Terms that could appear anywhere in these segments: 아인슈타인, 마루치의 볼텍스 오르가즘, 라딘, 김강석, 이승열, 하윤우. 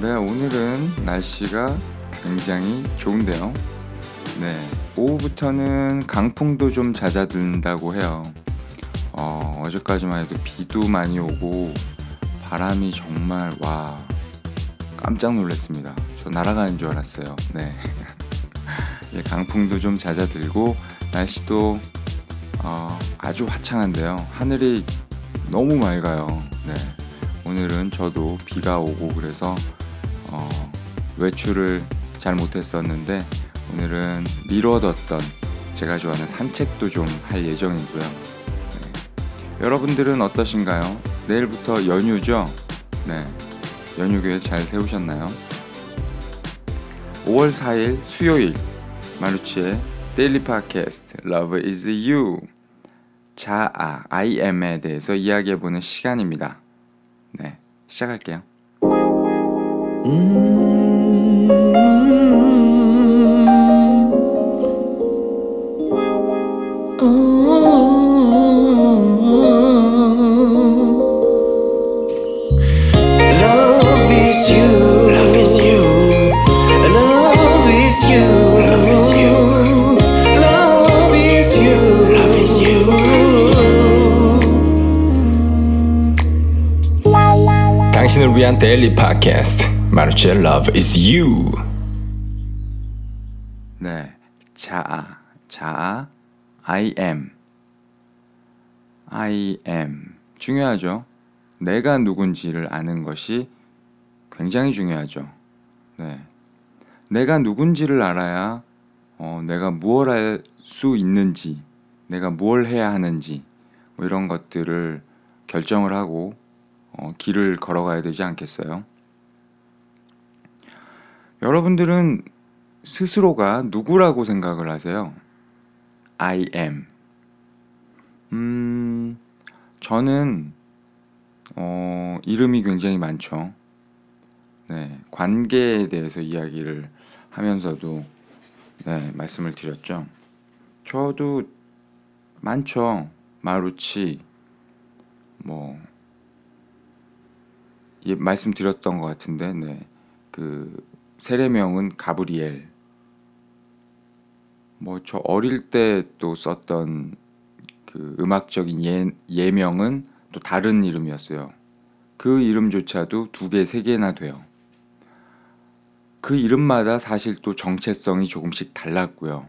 네, 오늘은 날씨가 굉장히 좋은데요. 네, 오후부터는 강풍도 좀 잦아든다고 해요. 어제까지만 해도 비도 많이 오고 바람이 정말 깜짝 놀랐습니다. 저 날아가는 줄 알았어요. 네, 예, 강풍도 좀 잦아들고 날씨도 아주 화창한데요. 하늘이 너무 맑아요. 네, 오늘은 저도 비가 오고 그래서 외출을 잘 못했었는데 오늘은 미뤄뒀던 제가 좋아하는 산책도 좀 할 예정이고요. 네. 여러분들은 어떠신가요? 내일부터 연휴죠? 네, 연휴 계획 잘 세우셨나요? 5월 4일 수요일 마루치의 데일리 팟캐스트 Love Is You 자아, IM에 대해서 이야기해보는 시간입니다. 네, 시작할게요. 당신을 위한 데일리 팟캐스트 마루치의 Love is You. 네, 자아, I am 중요하죠. 내가 누군지를 아는 것이 굉장히 중요하죠. 네, 내가 누군지를 알아야 내가 무엇 할 수 있는지, 내가 뭘 해야 하는지 뭐 이런 것들을 결정을 하고 길을 걸어가야 되지 않겠어요? 여러분들은 스스로가 누구라고 생각을 하세요? I am. 저는 이름이 굉장히 많죠. 네, 관계에 대해서 이야기를 하면서도 네, 말씀을 드렸죠. 저도 많죠. 마루치, 예, 말씀드렸던 것 같은데, 네, 세례명은 가브리엘. 저 어릴 때 또 썼던 음악적인 예명은 또 다른 이름이었어요. 그 이름조차도 2개, 3개나 돼요. 그 이름마다 사실 또 정체성이 조금씩 달랐고요.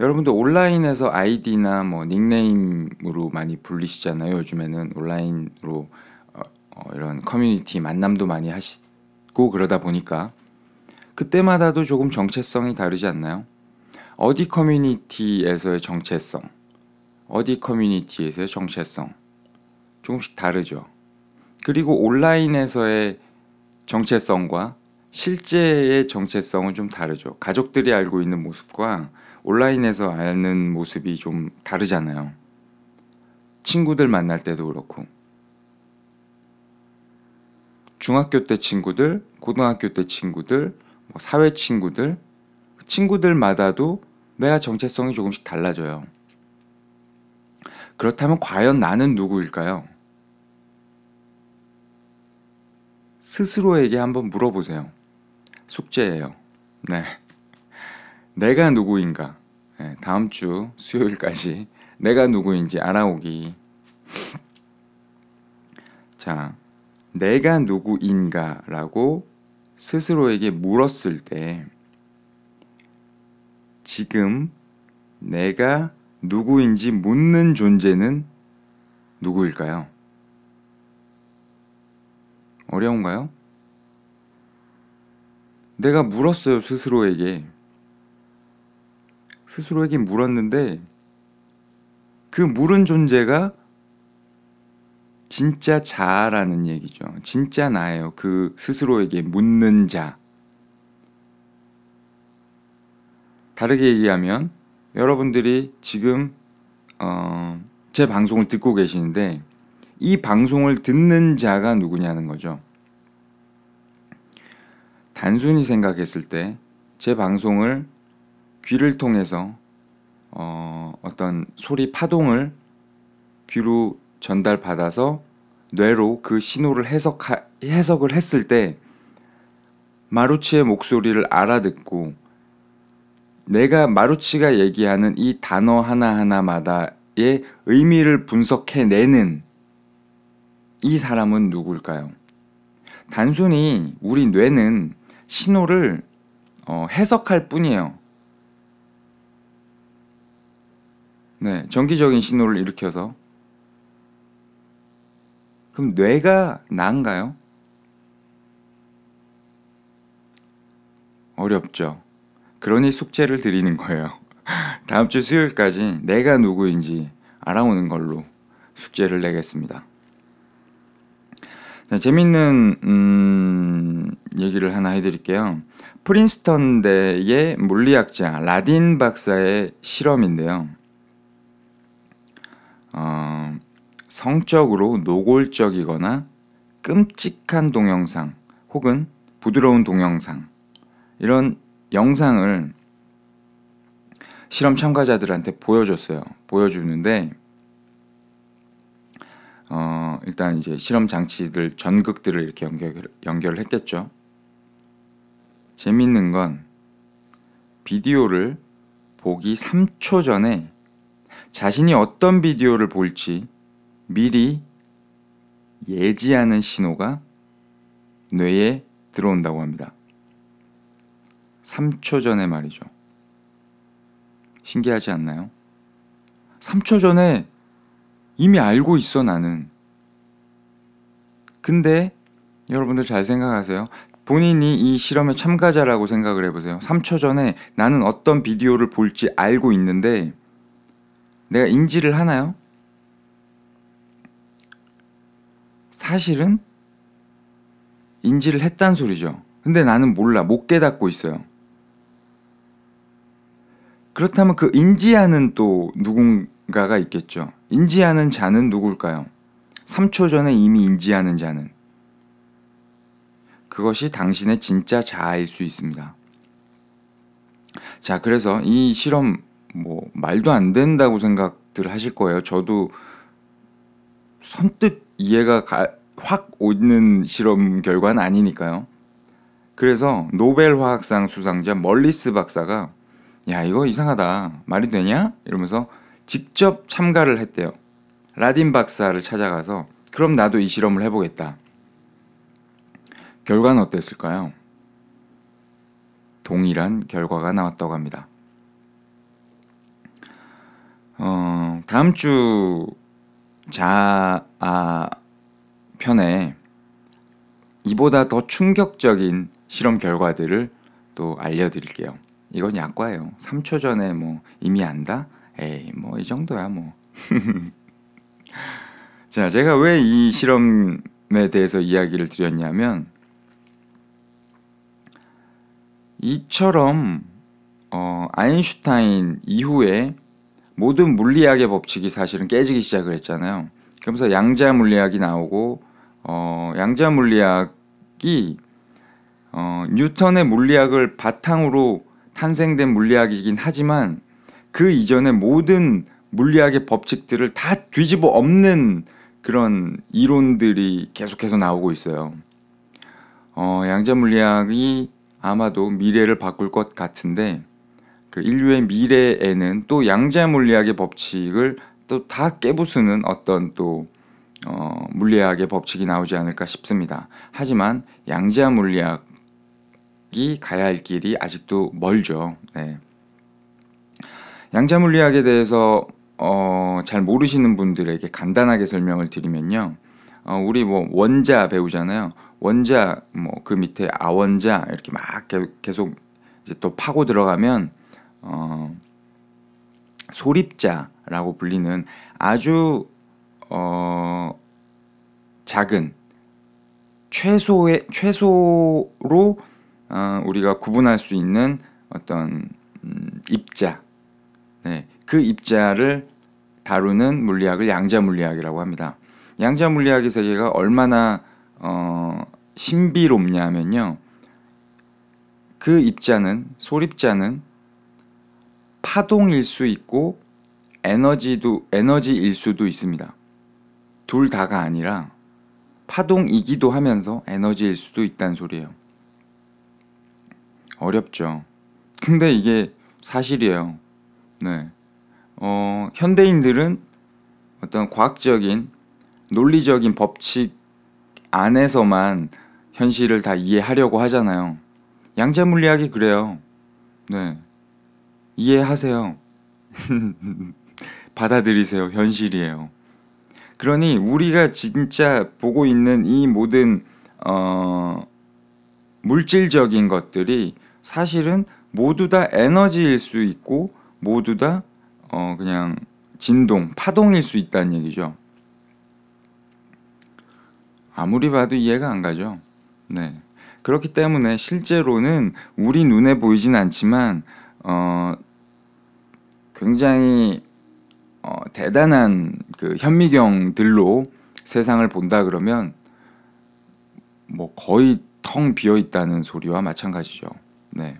여러분들 온라인에서 아이디나 닉네임으로 많이 불리시잖아요. 요즘에는 온라인으로 이런 커뮤니티 만남도 많이 하시고 그러다 보니까 그때마다도 조금 정체성이 다르지 않나요? 어디 커뮤니티에서의 정체성, 어디 커뮤니티에서의 정체성 조금씩 다르죠. 그리고 온라인에서의 정체성과 실제의 정체성은 좀 다르죠. 가족들이 알고 있는 모습과 온라인에서 아는 모습이 좀 다르잖아요. 친구들 만날 때도 그렇고, 중학교 때 친구들, 고등학교 때 친구들, 사회 친구들, 친구들마다도 내가 정체성이 조금씩 달라져요. 그렇다면 과연 나는 누구일까요? 스스로에게 한번 물어보세요. 숙제예요. 네, 내가 누구인가? 네, 다음 주 수요일까지 내가 누구인지 알아오기. 자, 내가 누구인가 라고 스스로에게 물었을 때 지금 내가 누구인지 묻는 존재는 누구일까요? 어려운가요? 내가 물었어요. 스스로에게 물었는데 그 물은 존재가 진짜 자라는 얘기죠. 진짜 나예요. 그 스스로에게 묻는 자. 다르게 얘기하면 여러분들이 지금 제 방송을 듣고 계시는데 이 방송을 듣는 자가 누구냐는 거죠. 단순히 생각했을 때 제 방송을 귀를 통해서 어떤 소리 파동을 귀로 전달받아서 뇌로 그 신호를 해석을 했을 때 마루치의 목소리를 알아듣고 내가 마루치가 얘기하는 이 단어 하나하나마다의 의미를 분석해내는 이 사람은 누굴까요? 단순히 우리 뇌는 신호를 해석할 뿐이에요. 네, 정기적인 신호를 일으켜서. 그럼 뇌가 나은가요? 어렵죠. 그러니 숙제를 드리는 거예요. 다음 주 수요일까지 내가 누구인지 알아오는 걸로 숙제를 내겠습니다. 네, 재밌는 얘기를 하나 해드릴게요. 프린스턴대의 물리학자 라딘 박사의 실험인데요. 성적으로 노골적이거나 끔찍한 동영상 혹은 부드러운 동영상 이런 영상을 실험 참가자들한테 보여줬어요. 보여주는데 일단 이제 실험 장치들 전극들을 이렇게 연결을 했겠죠. 재밌는 건 비디오를 보기 3초 전에 자신이 어떤 비디오를 볼지 미리 예지하는 신호가 뇌에 들어온다고 합니다. 3초 전에 말이죠. 신기하지 않나요? 3초 전에 이미 알고 있어, 나는. 근데 여러분들 잘 생각하세요. 본인이 이 실험의 참가자라고 생각을 해보세요. 3초 전에 나는 어떤 비디오를 볼지 알고 있는데 내가 인지를 하나요? 사실은 인지를 했단 소리죠. 근데 나는 몰라, 못 깨닫고 있어요. 그렇다면 그 인지하는 또 누군가가 있겠죠. 인지하는 자는 누굴까요? 3초 전에 이미 인지하는 자는. 그것이 당신의 진짜 자아일 수 있습니다. 자, 그래서 이 실험 말도 안 된다고 생각들 하실 거예요. 저도 선뜻 이해가 확 오는 실험 결과는 아니니까요. 그래서 노벨 화학상 수상자 멀리스 박사가 야, 이거 이상하다, 말이 되냐? 이러면서 직접 참가를 했대요. 라딘 박사를 찾아가서 그럼 나도 이 실험을 해보겠다. 결과는 어땠을까요? 동일한 결과가 나왔다고 합니다. 다음 주 자아 편에 이보다 더 충격적인 실험 결과들을 또 알려드릴게요. 이건 약과예요. 3초 전에 이미 안다? 에이, 이 정도야 자, 제가 왜 이 실험에 대해서 이야기를 드렸냐면 이처럼 아인슈타인 이후에 모든 물리학의 법칙이 사실은 깨지기 시작을 했잖아요. 그러면서 양자 물리학이 나오고 양자 물리학이 뉴턴의 물리학을 바탕으로 탄생된 물리학이긴 하지만 그 이전의 모든 물리학의 법칙들을 다 뒤집어 엎는 그런 이론들이 계속해서 나오고 있어요. 양자 물리학이 아마도 미래를 바꿀 것 같은데 그 인류의 미래에는 또 양자 물리학의 법칙을 또 다 깨부수는 어떤 또 물리학의 법칙이 나오지 않을까 싶습니다. 하지만 양자 물리학이 가야 할 길이 아직도 멀죠. 네. 양자 물리학에 대해서 잘 모르시는 분들에게 간단하게 설명을 드리면요. 우리 원자 배우잖아요. 원자 그 밑에 아원자 이렇게 막 계속 이제 또 파고 들어가면 소립자라고 불리는 아주 작은 최소로 우리가 구분할 수 있는 어떤 입자, 네, 그 입자를 다루는 물리학을 양자 물리학이라고 합니다. 양자 물리학의 세계가 얼마나 신비롭냐면요, 그 입자는 소립자는 파동일 수 있고 에너지일 수도 있습니다. 둘 다가 아니라 파동이기도 하면서 에너지일 수도 있다는 소리예요. 어렵죠. 근데 이게 사실이에요. 네. 현대인들은 어떤 과학적인 논리적인 법칙 안에서만 현실을 다 이해하려고 하잖아요. 양자 물리학이 그래요. 네. 이해하세요. 받아들이세요. 현실이에요. 그러니 우리가 진짜 보고 있는 이 모든 물질적인 것들이 사실은 모두 다 에너지일 수 있고 모두 다 그냥 진동, 파동일 수 있다는 얘기죠. 아무리 봐도 이해가 안 가죠. 네. 그렇기 때문에 실제로는 우리 눈에 보이진 않지만 굉장히 대단한 그 현미경들로 세상을 본다 그러면 뭐 거의 텅 비어 있다는 소리와 마찬가지죠. 네.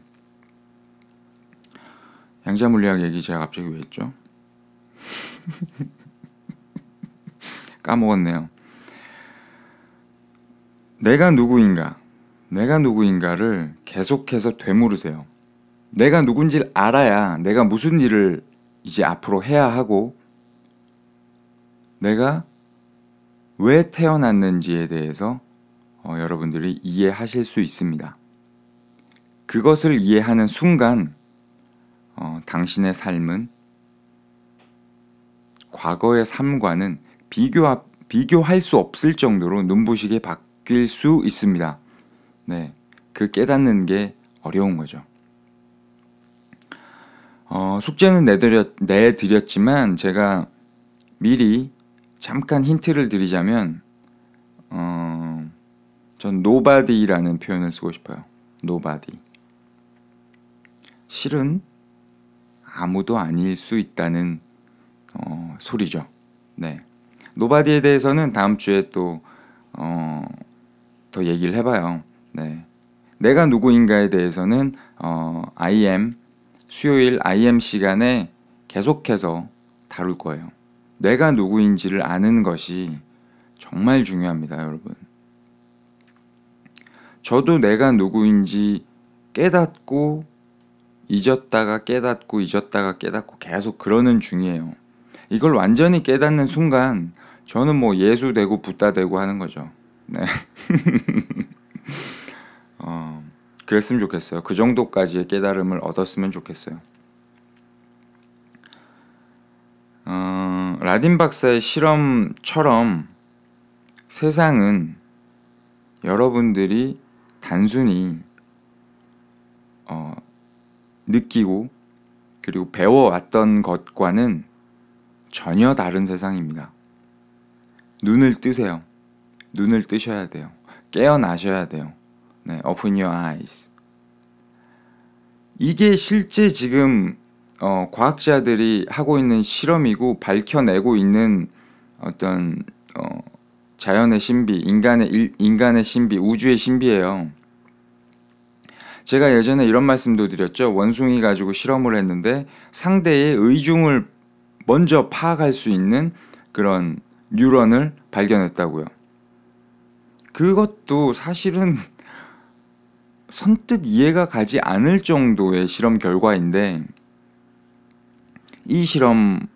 양자 물리학 얘기 제가 갑자기 왜 했죠? 까먹었네요. 내가 누구인가를 계속해서 되물으세요. 내가 누군지를 알아야 내가 무슨 일을 이제 앞으로 해야 하고 내가 왜 태어났는지에 대해서 여러분들이 이해하실 수 있습니다. 그것을 이해하는 순간 당신의 삶은 과거의 삶과는 비교할 수 없을 정도로 눈부시게 바뀔 수 있습니다. 네, 그 깨닫는 게 어려운 거죠. 숙제는 내드렸지만 제가 미리 잠깐 힌트를 드리자면 전 nobody라는 표현을 쓰고 싶어요. nobody. 실은 아무도 아닐 수 있다는 소리죠. 네, nobody에 대해서는 다음 주에 또 더 얘기를 해봐요. 네, 내가 누구인가에 대해서는 수요일 IM 시간에 계속해서 다룰 거예요. 내가 누구인지를 아는 것이 정말 중요합니다, 여러분. 저도 내가 누구인지 깨닫고 잊었다가 깨닫고 잊었다가 깨닫고 계속 그러는 중이에요. 이걸 완전히 깨닫는 순간 저는 뭐 예수 되고 붓다 되고 하는 거죠. 네. 그랬으면 좋겠어요. 그 정도까지의 깨달음을 얻었으면 좋겠어요. 라딘 박사의 실험처럼 세상은 여러분들이 단순히 느끼고 그리고 배워왔던 것과는 전혀 다른 세상입니다. 눈을 뜨세요. 눈을 뜨셔야 돼요. 깨어나셔야 돼요. 네, open your eyes. 이게 실제 지금 과학자들이 하고 있는 실험이고 밝혀내고 있는 어떤 자연의 신비, 인간의 신비, 우주의 신비예요. 제가 예전에 이런 말씀도 드렸죠. 원숭이 가지고 실험을 했는데 상대의 의중을 먼저 파악할 수 있는 그런 뉴런을 발견했다고요. 그것도 사실은 선뜻 이해가 가지 않을 정도의 실험 결과인데 이 실험,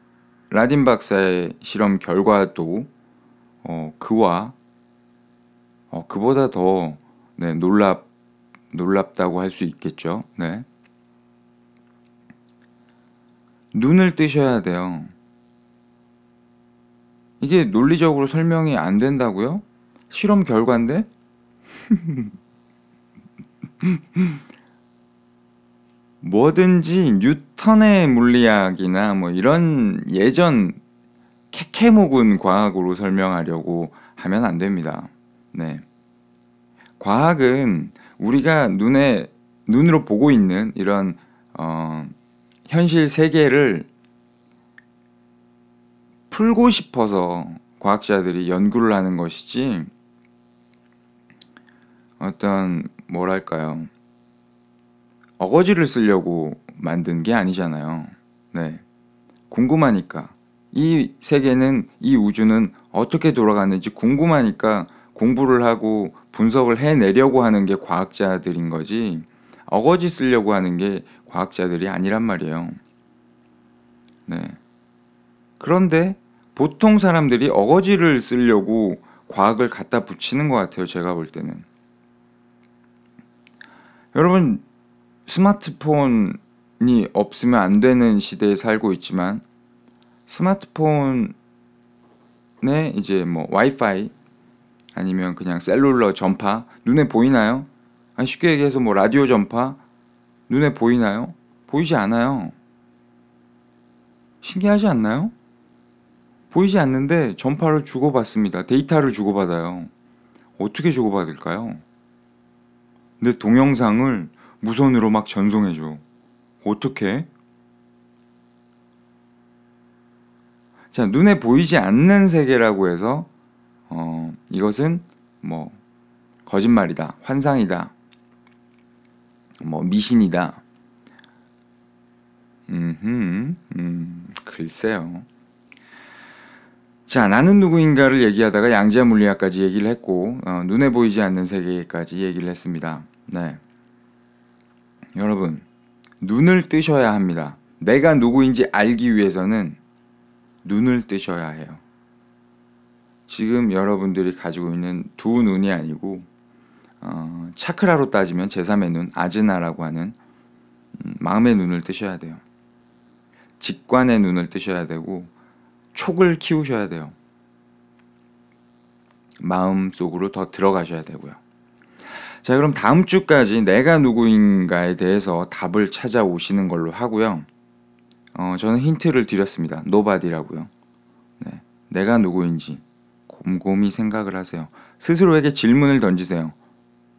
라딘 박사의 실험 결과도 그보다 더 네, 놀랍다고 할 수 있겠죠. 네. 눈을 뜨셔야 돼요. 이게 논리적으로 설명이 안 된다고요? 실험 결과인데? 뭐든지 뉴턴의 물리학이나 뭐 이런 예전 캐캐 묵은 과학으로 설명하려고 하면 안 됩니다. 네. 과학은 우리가 눈으로 보고 있는 이런 현실 세계를 풀고 싶어서 과학자들이 연구를 하는 것이지 어떤 뭐랄까요? 어거지를 쓰려고 만든 게 아니잖아요. 네. 궁금하니까 이 세계는 이 우주는 어떻게 돌아가는지 궁금하니까 공부를 하고 분석을 해내려고 하는 게 과학자들인 거지 어거지 쓰려고 하는 게 과학자들이 아니란 말이에요. 네. 그런데 보통 사람들이 어거지를 쓰려고 과학을 갖다 붙이는 것 같아요. 제가 볼 때는. 여러분, 스마트폰이 없으면 안 되는 시대에 살고 있지만 스마트폰에 이제 뭐 와이파이 아니면 그냥 셀룰러 전파 눈에 보이나요? 아니, 쉽게 얘기해서 뭐 라디오 전파 눈에 보이나요? 보이지 않아요. 신기하지 않나요? 보이지 않는데 전파를 주고받습니다. 데이터를 주고받아요. 어떻게 주고받을까요? 내 동영상을 무선으로 막 전송해줘. 어떻게? 자, 눈에 보이지 않는 세계라고 해서 이것은 뭐 거짓말이다, 환상이다, 뭐 미신이다. 글쎄요. 자, 나는 누구인가를 얘기하다가 양자 물리학까지 얘기를 했고 눈에 보이지 않는 세계까지 얘기를 했습니다. 네. 여러분, 눈을 뜨셔야 합니다. 내가 누구인지 알기 위해서는 눈을 뜨셔야 해요. 지금 여러분들이 가지고 있는 두 눈이 아니고 차크라로 따지면 제3의 눈, 아즈나라고 하는 마음의 눈을 뜨셔야 돼요. 직관의 눈을 뜨셔야 되고 촉을 키우셔야 돼요. 마음 속으로 더 들어가셔야 되고요. 자, 그럼 다음 주까지 내가 누구인가에 대해서 답을 찾아오시는 걸로 하고요. 저는 힌트를 드렸습니다. Nobody라고요. 네, 내가 누구인지 곰곰이 생각을 하세요. 스스로에게 질문을 던지세요.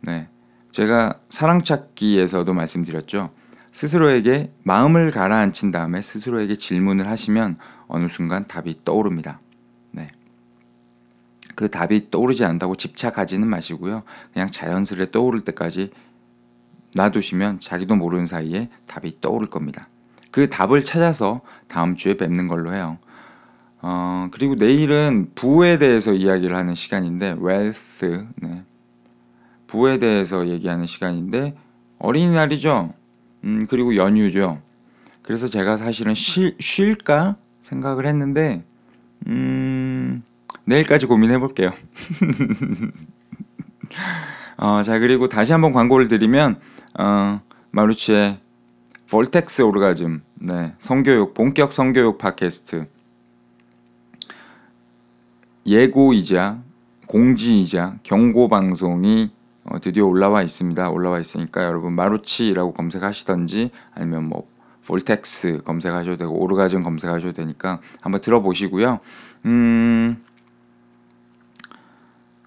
네, 제가 사랑찾기에서도 말씀드렸죠. 스스로에게 마음을 가라앉힌 다음에 스스로에게 질문을 하시면 어느 순간 답이 떠오릅니다. 네. 그 답이 떠오르지 않다고 집착하지는 마시고요. 그냥 자연스레 떠오를 때까지 놔두시면 자기도 모르는 사이에 답이 떠오를 겁니다. 그 답을 찾아서 다음 주에 뵙는 걸로 해요. 그리고 내일은 부에 대해서 이야기를 하는 시간인데 웰스, 네. 부에 대해서 얘기하는 시간인데 어린이날이죠. 그리고 연휴죠. 그래서 제가 사실은 쉴까 생각을 했는데 내일까지 고민해볼게요. 자, 그리고 다시 한번 광고를 드리면 마루치의 볼텍스 오르가즘, 네, 성교육, 본격 성교육 팟캐스트 예고이자 공지이자 경고방송이 드디어 올라와 있습니다. 올라와 있으니까 여러분 마루치라고 검색하시던지 아니면 뭐 볼텍스 검색하셔도 되고 오르가즘 검색하셔도 되니까 한번 들어보시고요.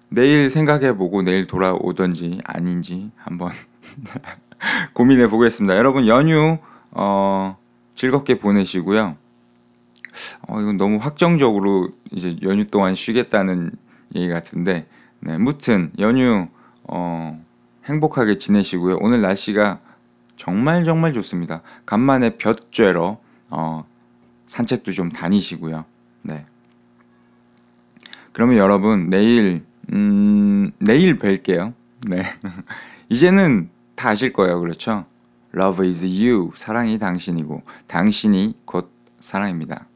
내일 생각해보고 내일 돌아오던지 아닌지 한번 고민해보겠습니다. 여러분 연휴 즐겁게 보내시고요. 이건 너무 확정적으로 이제 연휴 동안 쉬겠다는 얘기 같은데, 네, 무튼 연휴 행복하게 지내시고요. 오늘 날씨가 정말 좋습니다. 간만에 볕 쬐러 산책도 좀 다니시고요. 네. 그러면 여러분 내일 내일 뵐게요. 네. 이제는 다 아실 거예요, 그렇죠? Love is you, 사랑이 당신이고 당신이 곧 사랑입니다.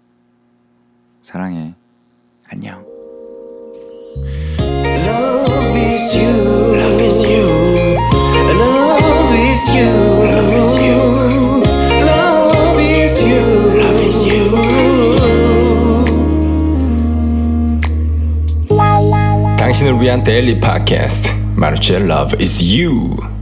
사랑해. 안녕. Love is you. Love is you. Love is you. Love is you. Love is you. Love is you. 당신을 위한 데일리 팟캐스트 마루치의 Love is you.